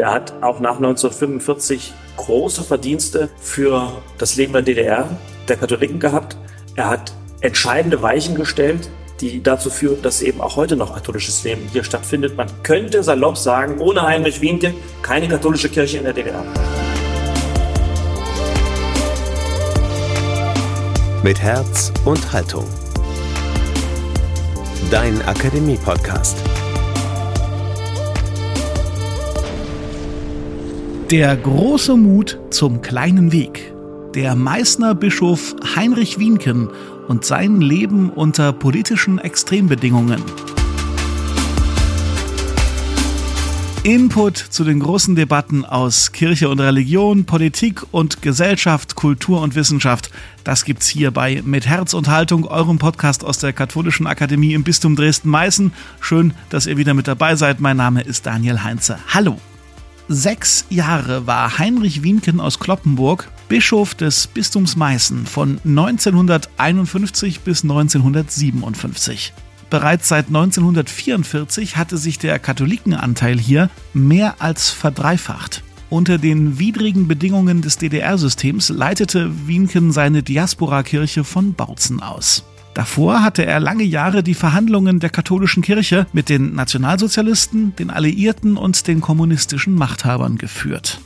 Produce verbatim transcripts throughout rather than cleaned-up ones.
Er hat auch nach neunzehnhundertfünfundvierzig große Verdienste für das Leben der D D R, der Katholiken gehabt. Er hat entscheidende Weichen gestellt, die dazu führen, dass eben auch heute noch katholisches Leben hier stattfindet. Man könnte salopp sagen, ohne Heinrich Wienken keine katholische Kirche in der D D R. Mit Herz und Haltung. Dein Akademie-Podcast. Der große Mut zum kleinen Weg. Der Meißner Bischof Heinrich Wienken und sein Leben unter politischen Extrembedingungen. Input zu den großen Debatten aus Kirche und Religion, Politik und Gesellschaft, Kultur und Wissenschaft. Das gibt's hier bei Mit Herz und Haltung, eurem Podcast aus der Katholischen Akademie im Bistum Dresden-Meißen. Schön, dass ihr wieder mit dabei seid. Mein Name ist Daniel Heinze. Hallo! Sechs Jahre war Heinrich Wienken aus Cloppenburg Bischof des Bistums Meißen von neunzehnhunderteinundfünfzig bis neunzehnhundertsiebenundfünfzig. Bereits seit neunzehnhundertvierundvierzig hatte sich der Katholikenanteil hier mehr als verdreifacht. Unter den widrigen Bedingungen des D D R-Systems leitete Wienken seine Diaspora-Kirche von Bautzen aus. Davor hatte er lange Jahre die Verhandlungen der katholischen Kirche mit den Nationalsozialisten, den Alliierten und den kommunistischen Machthabern geführt.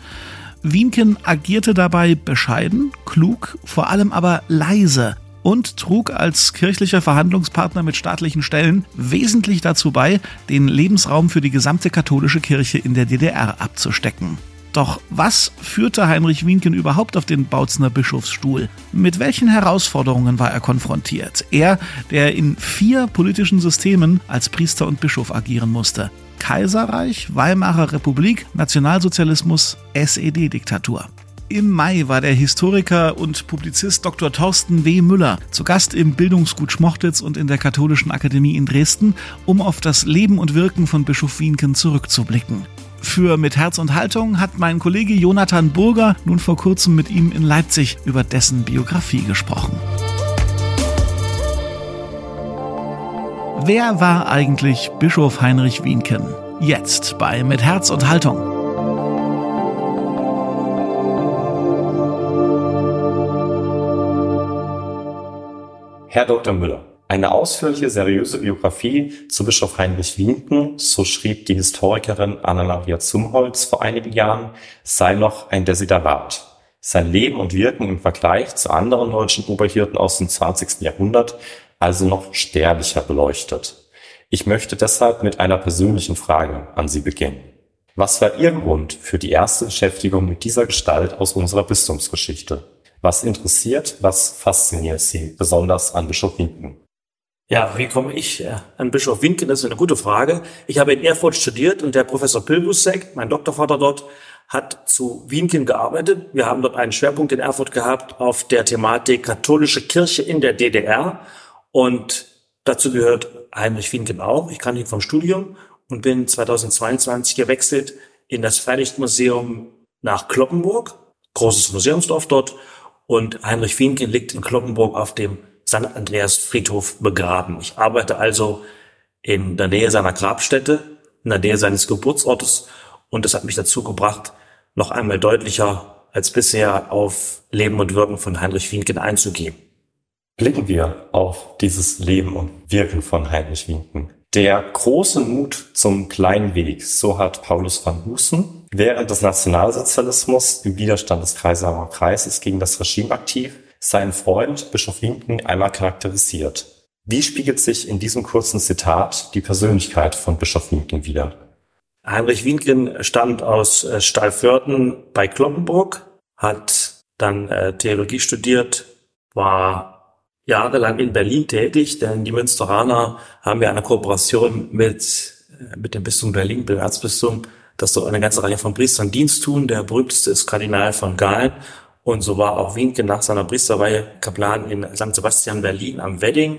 Wienken agierte dabei bescheiden, klug, vor allem aber leise und trug als kirchlicher Verhandlungspartner mit staatlichen Stellen wesentlich dazu bei, den Lebensraum für die gesamte katholische Kirche in der D D R abzustecken. Doch was führte Heinrich Wienken überhaupt auf den Bautzener Bischofsstuhl? Mit welchen Herausforderungen war er konfrontiert? Er, der in vier politischen Systemen als Priester und Bischof agieren musste. Kaiserreich, Weimarer Republik, Nationalsozialismus, S E D-Diktatur. Im Mai war der Historiker und Publizist Doktor Thorsten W. Müller zu Gast im Bildungsgut Schmochtitz und in der Katholischen Akademie in Dresden, um auf das Leben und Wirken von Bischof Wienken zurückzublicken. Für Mit Herz und Haltung hat mein Kollege Jonathan Burger nun vor kurzem mit ihm in Leipzig über dessen Biografie gesprochen. Wer war eigentlich Bischof Heinrich Wienken? Jetzt bei Mit Herz und Haltung. Herr Doktor Müller, eine ausführliche, seriöse Biografie zu Bischof Heinrich Wienken, so schrieb die Historikerin Anna-Maria Zumholz vor einigen Jahren, sei noch ein Desiderat. Sein Leben und Wirken im Vergleich zu anderen deutschen Oberhirten aus dem zwanzigsten Jahrhundert also noch sterblicher beleuchtet. Ich möchte deshalb mit einer persönlichen Frage an Sie beginnen. Was war Ihr Grund für die erste Beschäftigung mit dieser Gestalt aus unserer Bistumsgeschichte? Was interessiert, was fasziniert Sie besonders an Bischof Wienken? Ja, wie komme ich an Bischof Wienken? Das ist eine gute Frage. Ich habe in Erfurt studiert und der Professor Pilbusek, mein Doktorvater dort, hat zu Wienken gearbeitet. Wir haben dort einen Schwerpunkt in Erfurt gehabt auf der Thematik katholische Kirche in der D D R. Und dazu gehört Heinrich Wienken auch. Ich kannte ihn vom Studium und bin zweitausendzweiundzwanzig gewechselt in das Freilichtmuseum nach Cloppenburg, großes Museumsdorf dort. Und Heinrich Wienken liegt in Cloppenburg auf dem Sankt Andreas Friedhof begraben. Ich arbeite also in der Nähe seiner Grabstätte, in der Nähe seines Geburtsortes und das hat mich dazu gebracht, noch einmal deutlicher als bisher auf Leben und Wirken von Heinrich Wienken einzugehen. Blicken wir auf dieses Leben und Wirken von Heinrich Wienken. Der große Mut zum kleinen Weg, so hat Paulus von Husen während des Nationalsozialismus im Widerstand des Kaiserreicher Kreises gegen das Regime aktiv seinen Freund Bischof Wienken einmal charakterisiert. Wie spiegelt sich in diesem kurzen Zitat die Persönlichkeit von Bischof Wienken wider? Heinrich Wienken stammt aus Stahlförden bei Cloppenburg, hat dann Theologie studiert, war jahrelang in Berlin tätig, denn die Münsteraner haben ja eine Kooperation mit mit dem Bistum Berlin, mit dem Erzbistum, dass dort eine ganze Reihe von Priestern Dienst tun. Der berühmteste ist Kardinal von Galen. Und so war auch Wienken nach seiner Priesterweihe Kaplan in Sankt Sebastian, Berlin am Wedding,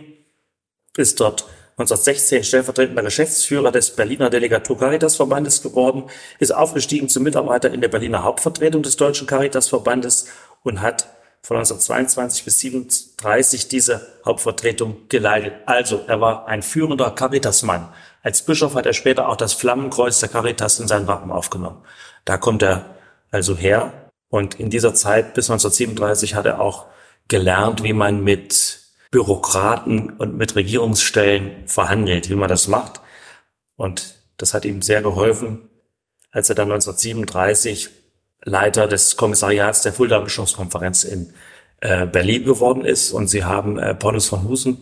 ist dort neunzehnhundertsechzehn stellvertretender Geschäftsführer des Berliner Delegatur Caritasverbandes geworden, ist aufgestiegen zum Mitarbeiter in der Berliner Hauptvertretung des Deutschen Caritasverbandes und hat von neunzehnhundertzweiundzwanzig bis neunzehnhundertsiebenunddreißig diese Hauptvertretung geleitet. Also er war ein führender Caritasmann, Als Bischof hat er später auch das Flammenkreuz der Caritas in sein Wappen aufgenommen. Da kommt er also her. Und in dieser Zeit bis neunzehnhundertsiebenunddreißig hat er auch gelernt, wie man mit Bürokraten und mit Regierungsstellen verhandelt, wie man das macht. Und das hat ihm sehr geholfen, als er dann neunzehnhundertsiebenunddreißig Leiter des Kommissariats der Fuldaer Bischofskonferenz in äh, Berlin geworden ist. Und sie haben äh, Paulus von Husen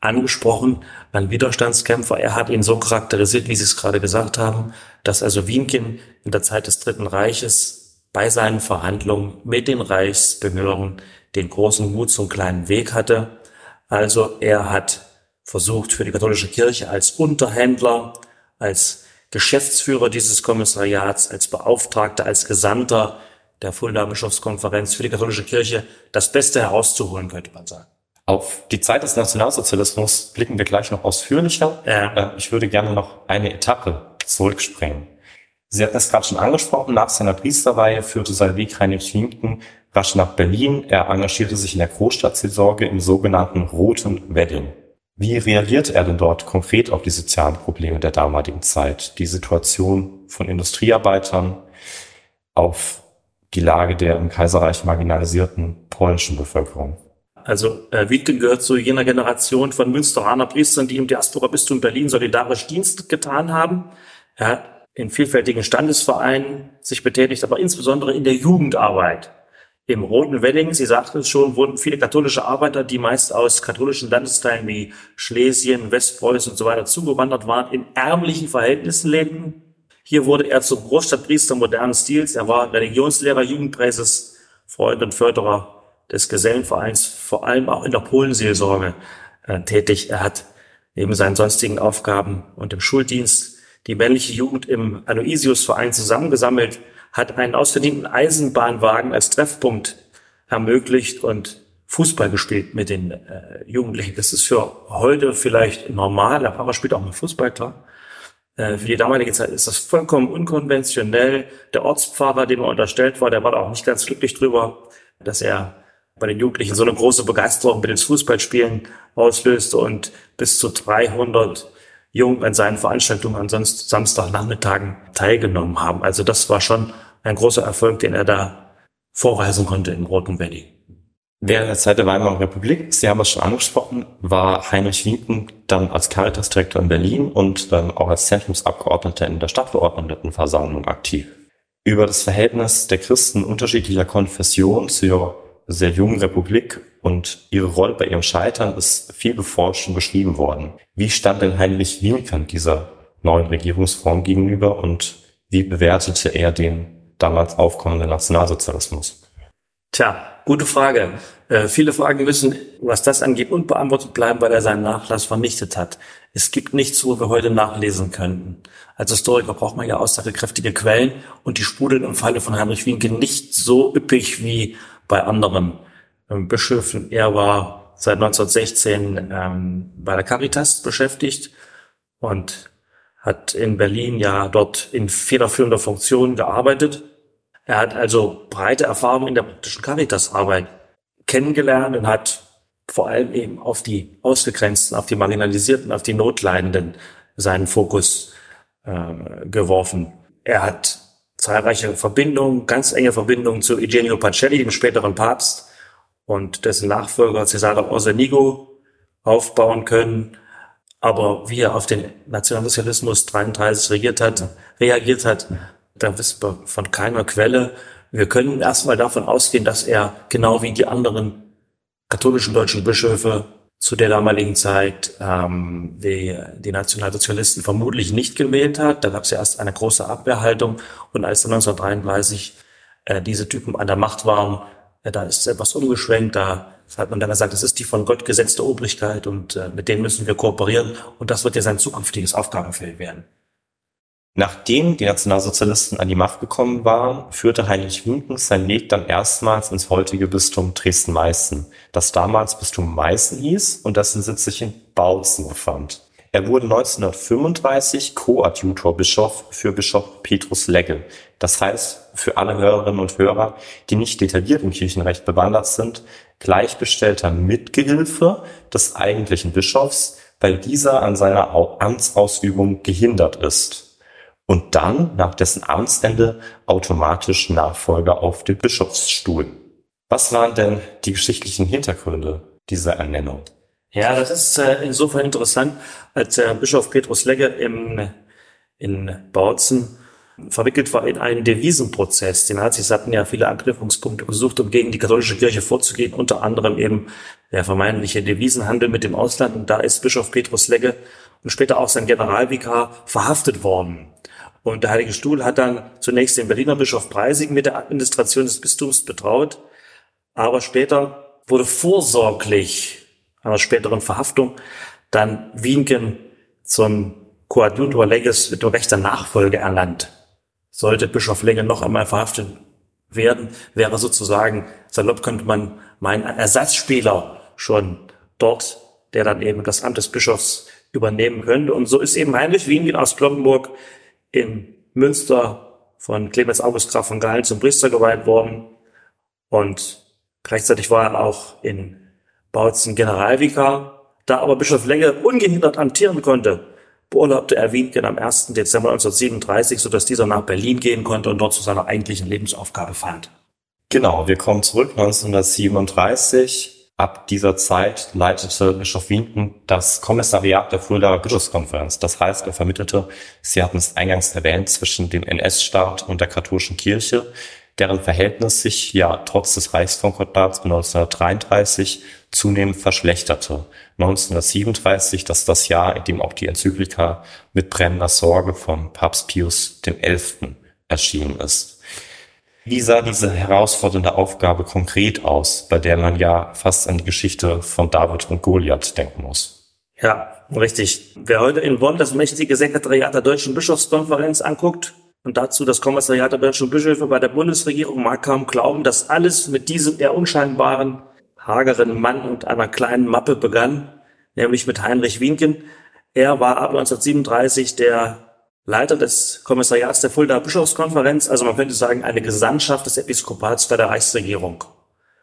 angesprochen, ein Widerstandskämpfer. Er hat ihn so charakterisiert, wie Sie es gerade gesagt haben, dass also Wienken in der Zeit des Dritten Reiches bei seinen Verhandlungen mit den Reichsbehörden den großen Mut zum kleinen Weg hatte. Also er hat versucht, für die katholische Kirche als Unterhändler, als Geschäftsführer dieses Kommissariats, als Beauftragter, als Gesandter der Fuldaer Bischofskonferenz für die katholische Kirche das Beste herauszuholen, könnte man sagen. Auf die Zeit des Nationalsozialismus blicken wir gleich noch ausführlicher. Ja. Ich würde gerne noch eine Etappe zurückspringen. Sie hatten es gerade schon angesprochen, nach seiner Priesterweihe führte sein Weg Heinrich Wienken rasch nach Berlin. Er engagierte sich in der Großstadtseelsorge im sogenannten Roten Wedding. Wie reagierte er denn dort konkret auf die sozialen Probleme der damaligen Zeit? Die Situation von Industriearbeitern, auf die Lage der im Kaiserreich marginalisierten polnischen Bevölkerung? Also äh, Wienken gehört zu jener Generation von Münsteraner Priestern, die im Diasporabistum Berlin solidarisch Dienst getan haben. Er hat in vielfältigen Standesvereinen sich betätigt, aber insbesondere in der Jugendarbeit. Im Roten Wedding, Sie sagten es schon, wurden viele katholische Arbeiter, die meist aus katholischen Landesteilen wie Schlesien, Westpreußen und so weiter zugewandert waren, in ärmlichen Verhältnissen lebten. Hier wurde er zum Großstadtpriester modernen Stils. Er war Religionslehrer, Jugendpräses, Freund und Förderer des Gesellenvereins, vor allem auch in der Polenseelsorge äh, tätig. Er hat neben seinen sonstigen Aufgaben und dem Schuldienst die männliche Jugend im Aloysiusverein zusammengesammelt, hat einen ausverdienten Eisenbahnwagen als Treffpunkt ermöglicht und Fußball gespielt mit den äh, Jugendlichen. Das ist für heute vielleicht normal, der Pfarrer spielt auch mal Fußball, klar. Äh, für die damalige Zeit ist das vollkommen unkonventionell. Der Ortspfarrer, dem er unterstellt war, der war da auch nicht ganz glücklich drüber, dass er bei den Jugendlichen so eine große Begeisterung mit den Fußballspielen auslöste und bis zu dreihundert Jung an seinen Veranstaltungen an Samstagnachmittagen teilgenommen haben. Also das war schon ein großer Erfolg, den er da vorweisen konnte im Roten Wedding. Während der Zeit der Weimarer Republik, Sie haben es schon angesprochen, war Heinrich Wienken dann als Caritasdirektor in Berlin und dann auch als Zentrumsabgeordneter in der Stadtverordnetenversammlung aktiv. Über das Verhältnis der Christen unterschiedlicher Konfessionen zur sehr jungen Republik und ihre Rolle bei ihrem Scheitern ist viel beforscht und beschrieben worden. Wie stand denn Heinrich Wienken dieser neuen Regierungsform gegenüber und wie bewertete er den damals aufkommenden Nationalsozialismus? Tja, gute Frage. Äh, viele Fragen müssen, was das angeht, unbeantwortet bleiben, weil er seinen Nachlass vernichtet hat. Es gibt nichts, wo wir heute nachlesen könnten. Als Historiker braucht man ja aussagekräftige Quellen und die sprudeln im Falle von Heinrich Wienken nicht so üppig wie bei anderen ähm, Bischöfen. Er war seit neunzehnhundertsechzehn ähm, bei der Caritas beschäftigt und hat in Berlin ja dort in federführender Funktion gearbeitet. Er hat also breite Erfahrung in der praktischen Caritasarbeit kennengelernt und hat vor allem eben auf die Ausgegrenzten, auf die Marginalisierten, auf die Notleidenden seinen Fokus äh, geworfen. Er hat zahlreiche Verbindungen, ganz enge Verbindungen zu Eugenio Pacelli, dem späteren Papst, und dessen Nachfolger Cesare Orsenigo aufbauen können. Aber wie er auf den Nationalsozialismus dreiunddreißig regiert hat, reagiert hat, da wissen wir von keiner Quelle. Wir können erstmal davon ausgehen, dass er genau wie die anderen katholischen deutschen Bischöfe zu der damaligen Zeit ähm, die, die Nationalsozialisten vermutlich nicht gewählt hat. Da gab es ja erst eine große Abwehrhaltung. Und als dann neunzehnhundertdreiunddreißig äh, diese Typen an der Macht waren, äh, da ist etwas umgeschwenkt. Da hat man dann gesagt, das ist die von Gott gesetzte Obrigkeit und äh, mit denen müssen wir kooperieren. Und das wird ja sein zukünftiges Aufgabenfeld werden. Nachdem die Nationalsozialisten an die Macht gekommen waren, führte Heinrich Wienken seinen Weg dann erstmals ins heutige Bistum Dresden-Meißen, das damals Bistum Meißen hieß und dessen Sitz sich in Bautzen befand. Er wurde neunzehnhundertfünfunddreißig Koadjutorbischof für Bischof Petrus Legge. Das heißt, für alle Hörerinnen und Hörer, die nicht detailliert im Kirchenrecht bewandert sind, gleichbestellter Mitgehilfe des eigentlichen Bischofs, weil dieser an seiner Amtsausübung gehindert ist und dann nach dessen Amtsende automatisch Nachfolger auf dem Bischofsstuhl. Was waren denn die geschichtlichen Hintergründe dieser Ernennung? Ja, das ist äh, insofern interessant, als der Bischof Petrus Legge im, in Bautzen verwickelt war in einen Devisenprozess. Die Nazis hatten ja viele Anknüpfungspunkte gesucht, um gegen die katholische Kirche vorzugehen, unter anderem eben der vermeintliche Devisenhandel mit dem Ausland. Und da ist Bischof Petrus Legge und später auch sein Generalvikar verhaftet worden. Und der Heilige Stuhl hat dann zunächst den Berliner Bischof Preysing mit der Administration des Bistums betraut, aber später wurde vorsorglich einer späteren Verhaftung dann Wienken zum Coadjutor Legges mit rechter Nachfolge ernannt. Sollte Bischof Legge noch einmal verhaftet werden, wäre sozusagen, salopp könnte man meinen, ein Ersatzspieler schon dort, der dann eben das Amt des Bischofs übernehmen könnte. Und so ist eben Heinrich Wienken aus Cloppenburg in Münster von Clemens August Graf von Galen zum Priester geweiht worden. Und gleichzeitig war er auch in Bautzen Generalvikar. Da aber Bischof Legge ungehindert amtieren konnte, beurlaubte er Wienken am ersten Dezember neunzehnhundertsiebenunddreißig, sodass dieser nach Berlin gehen konnte und dort zu seiner eigentlichen Lebensaufgabe fand. Genau, wir kommen zurück neunzehnhundertsiebenunddreißig. Ab dieser Zeit leitete Bischof Wienken das Kommissariat der Fuldaer Bischofskonferenz. Das heißt, er vermittelte, Sie hatten es eingangs erwähnt, zwischen dem N S-Staat und der katholischen Kirche, deren Verhältnis sich ja trotz des Reichskonkordats neunzehnhundertdreiunddreißig zunehmend verschlechterte. neunzehnhundertsiebenunddreißig, das ist das Jahr, in dem auch die Enzyklika mit brennender Sorge von Papst Pius dem Elften erschienen ist. Wie sah diese herausfordernde Aufgabe konkret aus, bei der man ja fast an die Geschichte von David und Goliath denken muss? Ja, richtig. Wer heute in Bonn das mächtige Sekretariat der Deutschen Bischofskonferenz anguckt, und dazu das Kommissariat der deutschen Bischöfe bei der Bundesregierung, mag kaum glauben, dass alles mit diesem eher unscheinbaren, hageren Mann und einer kleinen Mappe begann, nämlich mit Heinrich Wienken. Er war ab neunzehnhundertsiebenunddreißig der Leiter des Kommissariats der Fuldaer Bischofskonferenz, also man könnte sagen eine Gesandtschaft des Episkopats bei der Reichsregierung.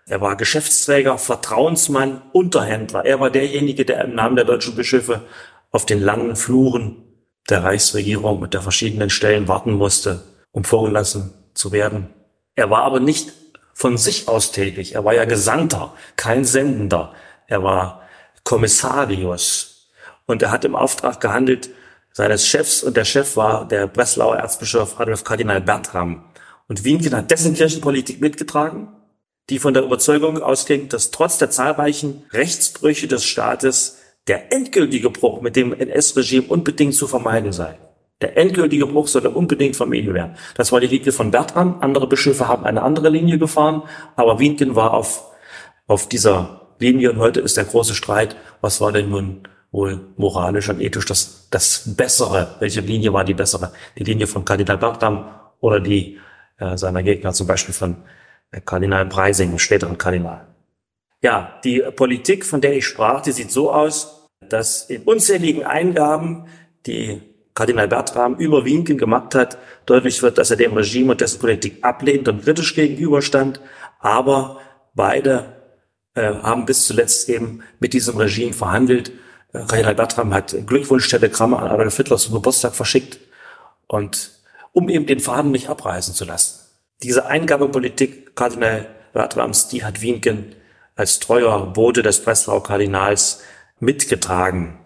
Er war Geschäftsträger, Vertrauensmann, Unterhändler. Er war derjenige, der im Namen der deutschen Bischöfe auf den langen Fluren der Reichsregierung und der verschiedenen Stellen warten musste, um vorgelassen zu werden. Er war aber nicht von sich aus tätig. Er war ja Gesandter, kein Sendender. Er war Kommissarius. Und er hat im Auftrag gehandelt seines Chefs. Und der Chef war der Breslauer Erzbischof Adolf Kardinal Bertram. Und Wienken hat dessen Kirchenpolitik mitgetragen, die von der Überzeugung ausging, dass trotz der zahlreichen Rechtsbrüche des Staates der endgültige Bruch mit dem N S-Regime unbedingt zu vermeiden sei. Der endgültige Bruch sollte unbedingt vermieden werden. Das war die Linie von Bertram. Andere Bischöfe haben eine andere Linie gefahren, aber Wienken war auf, auf dieser Linie. Und heute ist der große Streit, was war denn nun wohl moralisch und ethisch das, das Bessere? Welche Linie war die bessere? Die Linie von Kardinal Bertram oder die äh, seiner Gegner, zum Beispiel von Kardinal Preysing, dem späteren Kardinal? Ja, die Politik, von der ich sprach, die sieht so aus, dass in unzähligen Eingaben, die Kardinal Bertram über Wienken gemacht hat, deutlich wird, dass er dem Regime und dessen Politik ablehnend und kritisch gegenüberstand. Aber beide äh, haben bis zuletzt eben mit diesem Regime verhandelt. Äh, Kardinal Bertram hat Glückwunschtelegramme an Adolf Hitler zum Geburtstag verschickt, und um eben den Faden nicht abreißen zu lassen. Diese Eingabepolitik Kardinal Bertrams, die hat Wienken als treuer Bote des Breslauer Kardinals mitgetragen.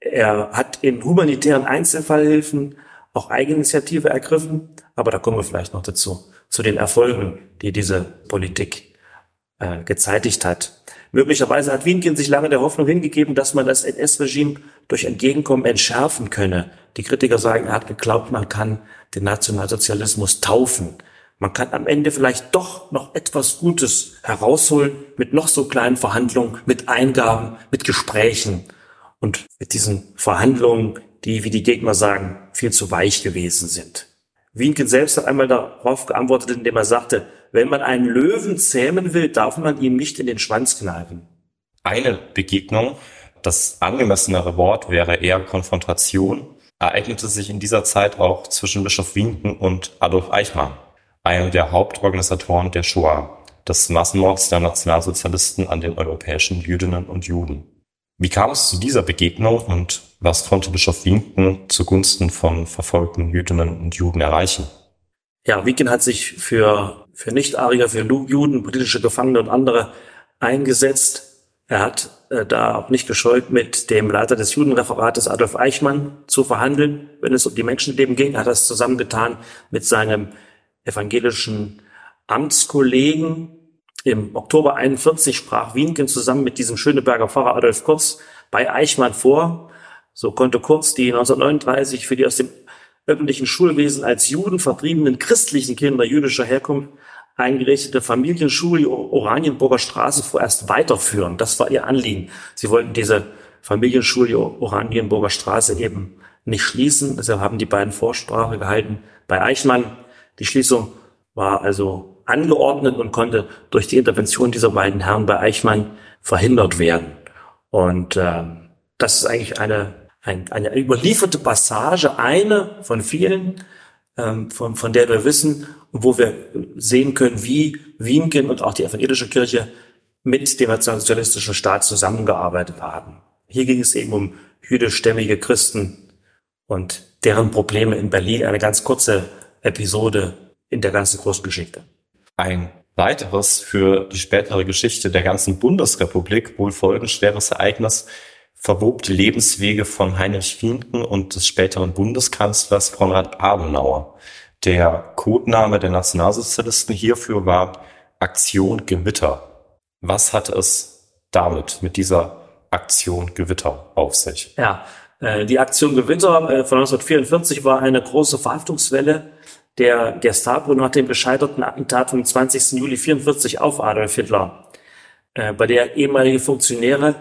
Er hat in humanitären Einzelfallhilfen auch Eigeninitiative ergriffen, aber da kommen wir vielleicht noch dazu, zu den Erfolgen, die diese Politik äh, gezeitigt hat. Möglicherweise hat Wienken sich lange der Hoffnung hingegeben, dass man das N S-Regime durch Entgegenkommen entschärfen könne. Die Kritiker sagen, er hat geglaubt, man kann den Nationalsozialismus taufen. Man kann am Ende vielleicht doch noch etwas Gutes herausholen mit noch so kleinen Verhandlungen, mit Eingaben, mit Gesprächen und mit diesen Verhandlungen, die, wie die Gegner sagen, viel zu weich gewesen sind. Wienken selbst hat einmal darauf geantwortet, indem er sagte, wenn man einen Löwen zähmen will, darf man ihm nicht in den Schwanz kneifen. Eine Begegnung, das angemessenere Wort wäre eher Konfrontation, ereignete sich in dieser Zeit auch zwischen Bischof Wienken und Adolf Eichmann, einem der Hauptorganisatoren der Shoah, des Massenmords der Nationalsozialisten an den europäischen Jüdinnen und Juden. Wie kam es zu dieser Begegnung und was konnte Bischof Wienken zugunsten von verfolgten Jüdinnen und Juden erreichen? Ja, Wienken hat sich für, für Nicht-Arier, für Juden, politische Gefangene und andere eingesetzt. Er hat äh, da auch nicht gescheut, mit dem Leiter des Judenreferates Adolf Eichmann zu verhandeln. Wenn es um die Menschenleben ging, hat er es zusammengetan mit seinem evangelischen Amtskollegen. Im Oktober einundvierzig sprach Wienken zusammen mit diesem Schöneberger Pfarrer Adolf Kurz bei Eichmann vor. So konnte Kurz die neunzehnhundertneununddreißig für die aus dem öffentlichen Schulwesen als Juden vertriebenen christlichen Kinder jüdischer Herkunft eingerichtete Familienschule Oranienburger Straße vorerst weiterführen. Das war ihr Anliegen. Sie wollten diese Familienschule Oranienburger Straße eben nicht schließen. Deshalb haben die beiden Vorsprache gehalten bei Eichmann. Die Schließung war also angeordnet und konnte durch die Intervention dieser beiden Herren bei Eichmann verhindert werden. Und äh, das ist eigentlich eine, ein, eine überlieferte Passage, eine von vielen, ähm, von, von der wir wissen und wo wir sehen können, wie Wienken und auch die evangelische Kirche mit dem nationalsozialistischen Staat zusammengearbeitet haben. Hier ging es eben um jüdischstämmige Christen und deren Probleme in Berlin. Eine ganz kurze Episode in der ganzen großen Geschichte. Ein weiteres für die spätere Geschichte der ganzen Bundesrepublik wohl folgenschweres Ereignis verwob die Lebenswege von Heinrich Wienken und des späteren Bundeskanzlers Konrad Adenauer. Der Codename der Nationalsozialisten hierfür war Aktion Gewitter. Was hatte es damit, mit dieser Aktion Gewitter auf sich? Ja, die Aktion Gewitter von neunzehnhundertvierundvierzig war eine große Verhaftungswelle der Gestapo nach dem gescheiterten Attentat vom zwanzigsten Juli vierundvierzig auf Adolf Hitler, äh, bei der ehemalige Funktionäre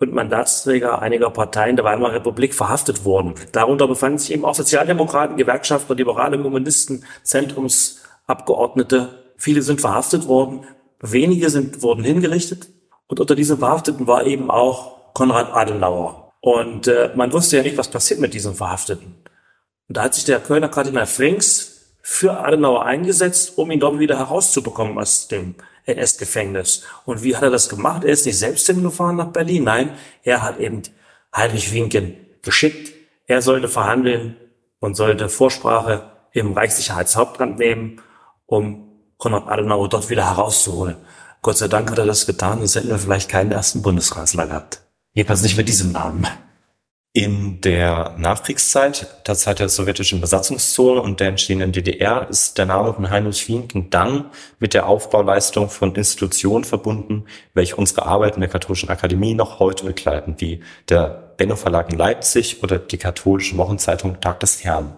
und Mandatsträger einiger Parteien der Weimarer Republik verhaftet wurden. Darunter befanden sich eben auch Sozialdemokraten, Gewerkschafter, liberale Kommunisten, Zentrumsabgeordnete. Viele sind verhaftet worden, wenige sind, wurden hingerichtet. Und unter diesen Verhafteten war eben auch Konrad Adenauer. Und äh, man wusste ja nicht, was passiert mit diesen Verhafteten. Und da hat sich der Kölner Kardinal Frings für Adenauer eingesetzt, um ihn dort wieder herauszubekommen aus dem N S-Gefängnis. Und wie hat er das gemacht? Er ist nicht selbst hingefahren nach Berlin. Nein, er hat eben Heinrich Wienken geschickt. Er sollte verhandeln und sollte Vorsprache im Reichssicherheitshauptamt nehmen, um Konrad Adenauer dort wieder herauszuholen. Gott sei Dank hat er das getan, sonst hätten wir vielleicht keinen ersten Bundeskanzler gehabt. Jedenfalls nicht mit diesem Namen. In der Nachkriegszeit, der Zeit der sowjetischen Besatzungszone und der entstehenden D D R, ist der Name von Heinrich Wienken dann mit der Aufbauleistung von Institutionen verbunden, welche unsere Arbeit in der Katholischen Akademie noch heute begleiten, wie der Benno Verlag in Leipzig oder die katholische Wochenzeitung Tag des Herrn.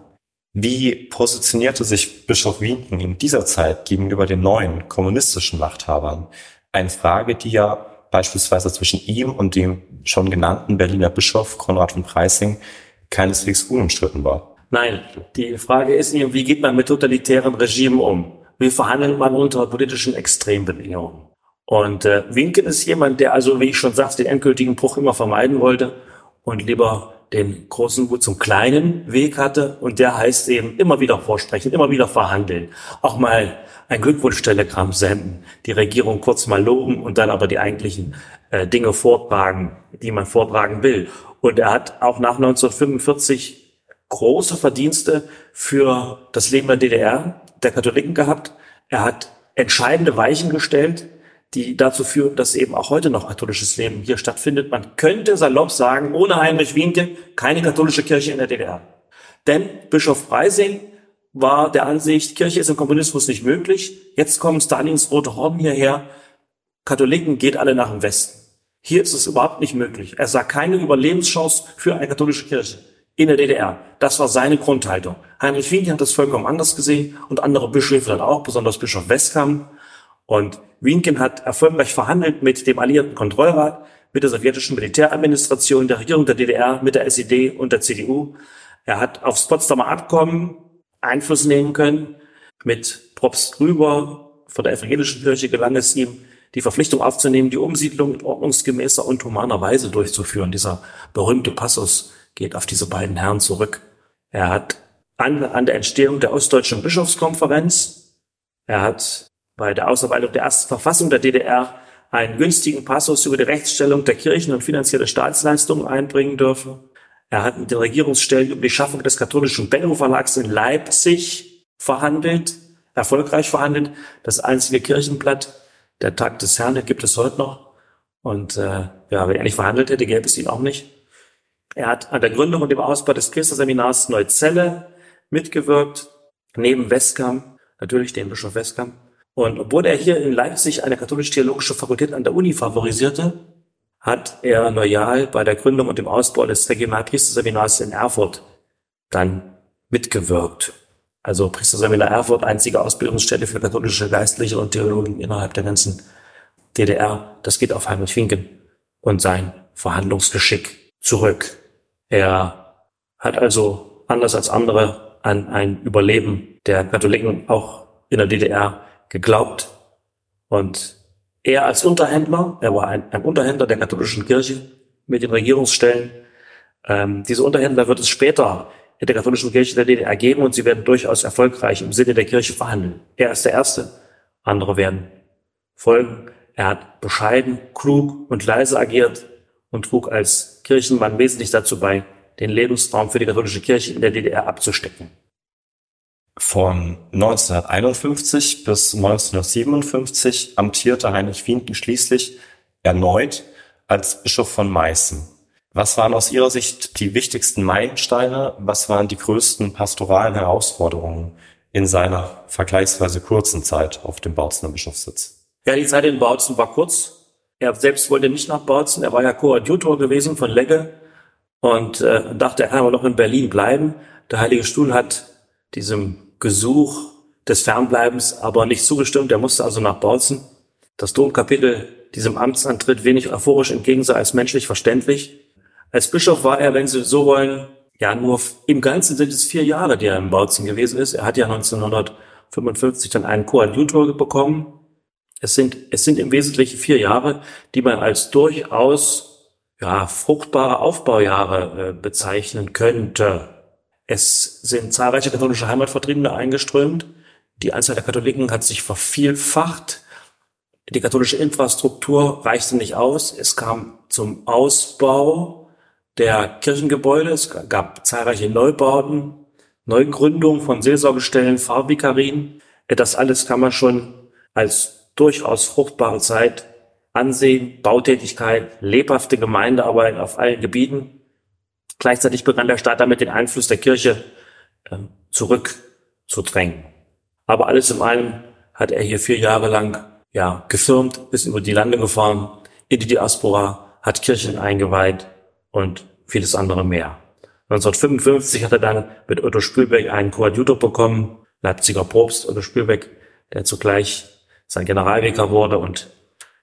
Wie positionierte sich Bischof Wienken in dieser Zeit gegenüber den neuen kommunistischen Machthabern? Eine Frage, die ja beispielsweise zwischen ihm und dem schon genannten Berliner Bischof Konrad von Preysing keineswegs unumstritten war. Nein, die Frage ist eben, wie geht man mit totalitären Regimen um? Wie verhandelt man unter politischen Extrembedingungen? Und äh, Wienken ist jemand, der also, wie ich schon sagte, den endgültigen Bruch immer vermeiden wollte und lieber den großen Mut zum kleinen Weg hatte. Und der heißt eben, immer wieder vorsprechen, immer wieder verhandeln. Auch mal ein Glückwunschtelegramm senden, die Regierung kurz mal loben und dann aber die eigentlichen äh, Dinge vortragen, die man vortragen will. Und er hat auch nach neunzehnhundertfünfundvierzig große Verdienste für das Leben der D D R, der Katholiken gehabt. Er hat entscheidende Weichen gestellt, die dazu führen, dass eben auch heute noch katholisches Leben hier stattfindet. Man könnte salopp sagen, ohne Heinrich Wienken keine katholische Kirche in der D D R. Denn Bischof Preysing war der Ansicht, Kirche ist im Kommunismus nicht möglich. Jetzt kommen Stalins rote Horden hierher. Katholiken geht alle nach dem Westen. Hier ist es überhaupt nicht möglich. Er sah keine Überlebenschance für eine katholische Kirche in der D D R. Das war seine Grundhaltung. Heinrich Wienken hat das vollkommen anders gesehen und andere Bischöfe dann auch, besonders Bischof Westkamp. Und Wienken hat erfolgreich verhandelt mit dem Alliierten Kontrollrat, mit der sowjetischen Militäradministration, der Regierung der D D R, mit der S E D und der C D U. Er hat aufs Potsdamer Abkommen Einfluss nehmen können. Mit Propst Rüber von der evangelischen Kirche gelang es ihm, die Verpflichtung aufzunehmen, die Umsiedlung in ordnungsgemäßer und humaner Weise durchzuführen. Dieser berühmte Passus geht auf diese beiden Herren zurück. Er hat an, an der Entstehung der Ostdeutschen Bischofskonferenz, er hat bei der Ausarbeitung der ersten Verfassung der D D R einen günstigen Passus über die Rechtsstellung der Kirchen und finanzielle Staatsleistungen einbringen dürfen. Er hat mit den Regierungsstellen über die Schaffung des katholischen Benno Verlags in Leipzig verhandelt, erfolgreich verhandelt. Das einzige Kirchenblatt, der Tag des Herrn, gibt es heute noch. Und äh, ja, wenn er nicht verhandelt hätte, gäbe es ihn auch nicht. Er hat an der Gründung und dem Ausbau des Priesterseminars Neuzelle mitgewirkt, neben Westkamp, natürlich dem Bischof Westkamp. Und obwohl er hier in Leipzig eine katholisch-theologische Fakultät an der Uni favorisierte, hat er loyal bei der Gründung und dem Ausbau des Regionalpriesterseminars in Erfurt dann mitgewirkt. Also Priesterseminar Erfurt, einzige Ausbildungsstätte für katholische Geistliche und Theologen innerhalb der ganzen D D R. Das geht auf Heinrich Wienken und sein Verhandlungsgeschick zurück. Er hat also, anders als andere, an ein Überleben der Katholiken auch in der D D R geglaubt. Und er als Unterhändler, er war ein, ein Unterhändler der katholischen Kirche mit den Regierungsstellen. Ähm, diese Unterhändler wird es später in der katholischen Kirche der D D R geben und sie werden durchaus erfolgreich im Sinne der Kirche verhandeln. Er ist der Erste, andere werden folgen. Er hat bescheiden, klug und leise agiert und trug als Kirchenmann wesentlich dazu bei, den Lebensraum für die katholische Kirche in der D D R abzustecken. Von neunzehnhunderteinundfünfzig bis neunzehnhundertsiebenundfünfzig amtierte Heinrich Wienken schließlich erneut als Bischof von Meißen. Was waren aus Ihrer Sicht die wichtigsten Meilensteine? Was waren die größten pastoralen Herausforderungen in seiner vergleichsweise kurzen Zeit auf dem Bautzener Bischofssitz? Ja, die Zeit in Bautzen war kurz. Er selbst wollte nicht nach Bautzen. Er war ja Koadjutor gewesen von Legge und äh, dachte, er kann aber noch in Berlin bleiben. Der Heilige Stuhl hat diesem Gesuch des Fernbleibens aber nicht zugestimmt. Er musste also nach Bautzen. Das Domkapitel diesem Amtsantritt wenig euphorisch entgegensah als menschlich verständlich. Als Bischof war er, wenn Sie so wollen, ja nur im Ganzen sind es vier Jahre, die er in Bautzen gewesen ist. Er hat ja neunzehnhundertfünfundfünfzig dann einen Koadjutor bekommen. Es sind, es sind im Wesentlichen vier Jahre, die man als durchaus ja, fruchtbare Aufbaujahre äh, bezeichnen könnte. Es sind zahlreiche katholische Heimatvertriebene eingeströmt. Die Anzahl der Katholiken hat sich vervielfacht. Die katholische Infrastruktur reichte nicht aus. Es kam zum Ausbau der Kirchengebäude. Es gab zahlreiche Neubauten, Neugründungen von Seelsorgestellen, Pfarrvikarien. Das alles kann man schon als durchaus fruchtbare Zeit ansehen. Bautätigkeit, lebhafte Gemeindearbeit auf allen Gebieten. Gleichzeitig begann der Staat damit, den Einfluss der Kirche äh, zurückzudrängen. Aber alles in allem hat er hier vier Jahre lang ja gefirmt, ist über die Lande gefahren, in die Diaspora, hat Kirchen eingeweiht und vieles andere mehr. neunzehnhundertfünfundfünfzig hat er dann mit Otto Spülbeck einen Koadjutor bekommen, Leipziger Propst Otto Spülbeck, der zugleich sein Generalvikar wurde und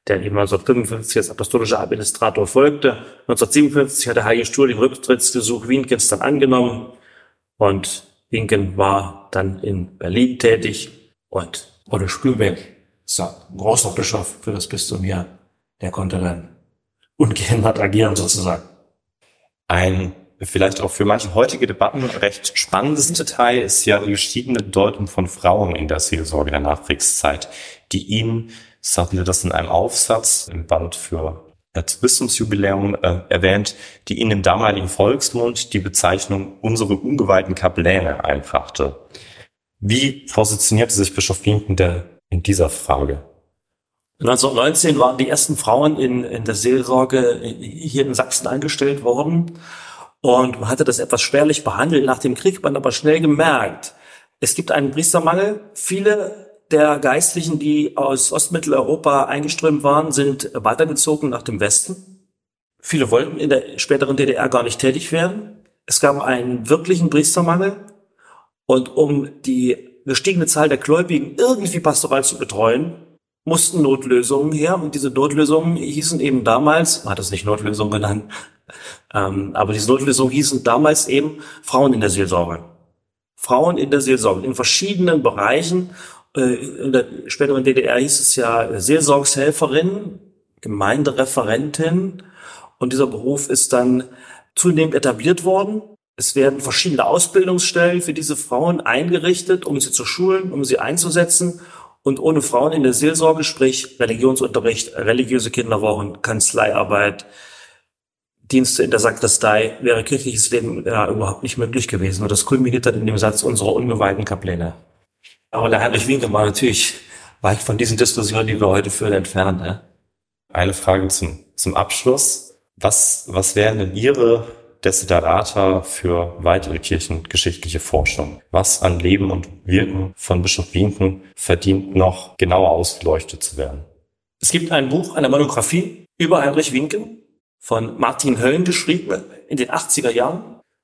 der ihm neunzehnhundertfünfundfünfzig als apostolischer Administrator folgte. neunzehnhundertsiebenundfünfzig hat der Heilige Stuhl den Rücktrittsgesuch Wienkens dann angenommen und Wienken war dann in Berlin tätig und Otto Spülbeck, ein großer Bischof für das Bistum hier, der konnte dann ungehindert agieren sozusagen. Ein vielleicht auch für manche heutige Debatten recht spannendes Detail ist ja die gestiegene Bedeutung von Frauen in der Seelsorge der Nachkriegszeit, die ihnen, das hatten wir das in einem Aufsatz im Band für das Bistumsjubiläum äh, erwähnt, die ihnen im damaligen Volksmund die Bezeichnung unsere ungeweihten Kapläne einbrachte. Wie positionierte sich Bischof Wienken denn in dieser Frage? neunzehnhundertneunzehn waren die ersten Frauen in, in der Seelsorge hier in Sachsen eingestellt worden und man hatte das etwas spärlich behandelt. Nach dem Krieg hat man aber schnell gemerkt, es gibt einen Priestermangel, viele der Geistlichen, die aus Ostmitteleuropa eingeströmt waren, sind weitergezogen nach dem Westen. Viele wollten in der späteren D D R gar nicht tätig werden. Es gab einen wirklichen Priestermangel. Und um die gestiegene Zahl der Gläubigen irgendwie pastoral zu betreuen, mussten Notlösungen her. Und diese Notlösungen hießen eben damals, man hat es nicht Notlösung genannt, ähm, aber diese Notlösungen hießen damals eben Frauen in der Seelsorge. Frauen in der Seelsorge, in verschiedenen Bereichen. In der späteren D D R hieß es ja Seelsorgshelferin, Gemeindereferentin und dieser Beruf ist dann zunehmend etabliert worden. Es werden verschiedene Ausbildungsstellen für diese Frauen eingerichtet, um sie zu schulen, um sie einzusetzen Und ohne Frauen in der Seelsorge, sprich Religionsunterricht, religiöse Kinderwochen, Kanzleiarbeit, Dienste in der Sakristei, wäre kirchliches Leben ja überhaupt nicht möglich gewesen. Und das kulminiert dann in dem Satz unserer ungeweihten Kapläne. Aber der Heinrich Wienken war natürlich weit von diesen Diskussionen, die wir heute führen, entfernt. Ne? Eine Frage zum, zum Abschluss. Was, was wären denn Ihre Desiderata für weitere kirchengeschichtliche Forschung? Was an Leben und Wirken von Bischof Wienken verdient noch genauer ausgeleuchtet zu werden? Es gibt ein Buch, eine Monographie über Heinrich Wienken, von Martin Höllen geschrieben, in den achtziger Jahren.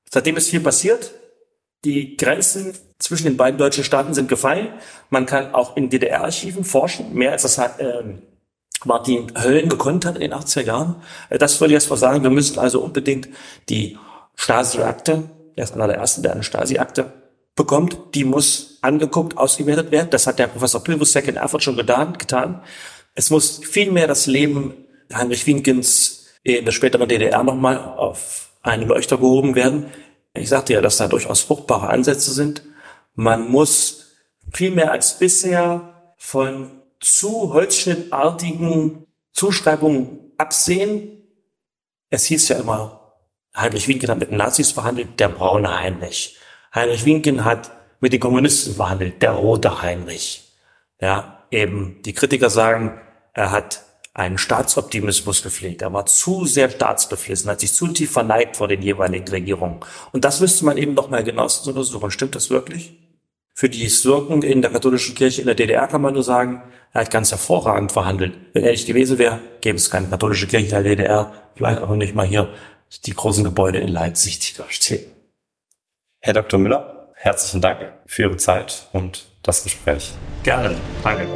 Seitdem ist viel passiert. Die Grenzen zwischen den beiden deutschen Staaten sind gefallen. Man kann auch in D D R-Archiven forschen, mehr als das äh, Martin Höllen gekonnt hat in den achtziger Jahren. Das würde ich erst mal sagen. Wir müssen also unbedingt die Stasi-Akte, er ist einer der Ersten, der eine Stasi-Akte bekommt, die muss angeguckt, ausgewertet werden. Das hat der Professor Pilbussek in Erfurt schon getan. Es muss vielmehr das Leben Heinrich Wienkens in der späteren D D R nochmal auf einen Leuchter gehoben werden. Ich sagte ja, dass da durchaus fruchtbare Ansätze sind. Man muss viel mehr als bisher von zu holzschnittartigen Zuschreibungen absehen. Es hieß ja immer, Heinrich Wienken hat mit den Nazis verhandelt, der braune Heinrich. Heinrich Wienken hat mit den Kommunisten verhandelt, der rote Heinrich. Ja, eben, die Kritiker sagen, er hat einen Staatsoptimismus gepflegt. Er war zu sehr staatsbeflissen, hat sich zu tief verneigt vor den jeweiligen Regierungen. Und das müsste man eben nochmal genauestens untersuchen. Stimmt das wirklich? Für dieses Wirken in der katholischen Kirche in der D D R kann man nur sagen, er hat ganz hervorragend verhandelt. Wenn er nicht gewesen wäre, gäbe es keine katholische Kirche in der D D R, vielleicht auch nicht mal hier die großen Gebäude in Leipzig, die da stehen. Herr Doktor Müller, herzlichen Dank für Ihre Zeit und das Gespräch. Gerne, danke.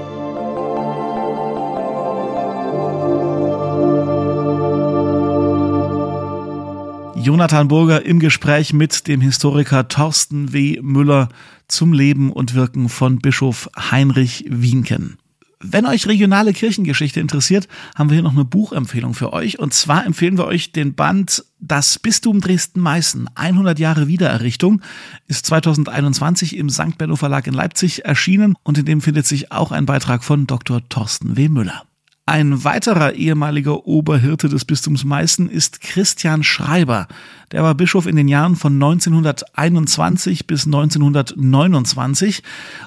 Jonathan Burger im Gespräch mit dem Historiker Thorsten W. Müller zum Leben und Wirken von Bischof Heinrich Wienken. Wenn euch regionale Kirchengeschichte interessiert, haben wir hier noch eine Buchempfehlung für euch. Und zwar empfehlen wir euch den Band Das Bistum Dresden-Meißen, hundert Jahre Wiedererrichtung, ist zweitausendeinundzwanzig im Sankt Benno Verlag in Leipzig erschienen. Und in dem findet sich auch ein Beitrag von Doktor Thorsten W. Müller. Ein weiterer ehemaliger Oberhirte des Bistums Meißen ist Christian Schreiber. Der war Bischof in den Jahren von neunzehnhunderteinundzwanzig bis neunzehnhundertneunundzwanzig.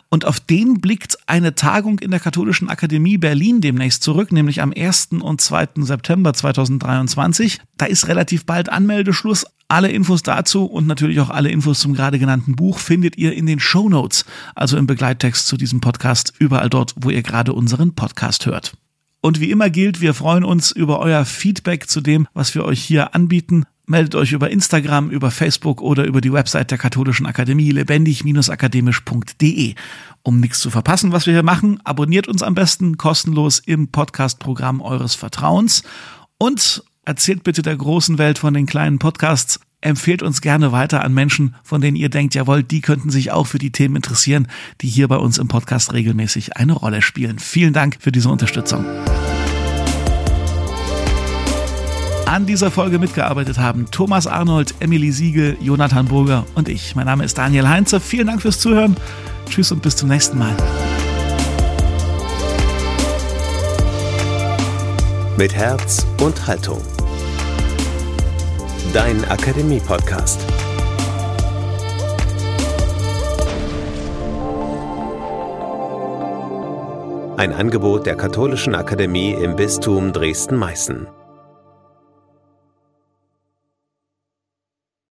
Und auf den blickt eine Tagung in der Katholischen Akademie Berlin demnächst zurück, nämlich am ersten und zweiten September zweitausenddreiundzwanzig. Da ist relativ bald Anmeldeschluss. Alle Infos dazu und natürlich auch alle Infos zum gerade genannten Buch findet ihr in den Shownotes, also im Begleittext zu diesem Podcast, überall dort, wo ihr gerade unseren Podcast hört. Und wie immer gilt, wir freuen uns über euer Feedback zu dem, was wir euch hier anbieten. Meldet euch über Instagram, über Facebook oder über die Website der Katholischen Akademie lebendig akademisch punkt de. Um nichts zu verpassen, was wir hier machen, abonniert uns am besten kostenlos im Podcast-Programm eures Vertrauens. Und erzählt bitte der großen Welt von den kleinen Podcasts. Empfehlt uns gerne weiter an Menschen, von denen ihr denkt, jawohl, die könnten sich auch für die Themen interessieren, die hier bei uns im Podcast regelmäßig eine Rolle spielen. Vielen Dank für diese Unterstützung. An dieser Folge mitgearbeitet haben Thomas Arnold, Emily Siegel, Jonathan Burger und ich. Mein Name ist Daniel Heinze. Vielen Dank fürs Zuhören. Tschüss und bis zum nächsten Mal. Mit Herz und Haltung. Dein Akademie-Podcast. Ein Angebot der Katholischen Akademie im Bistum Dresden-Meißen.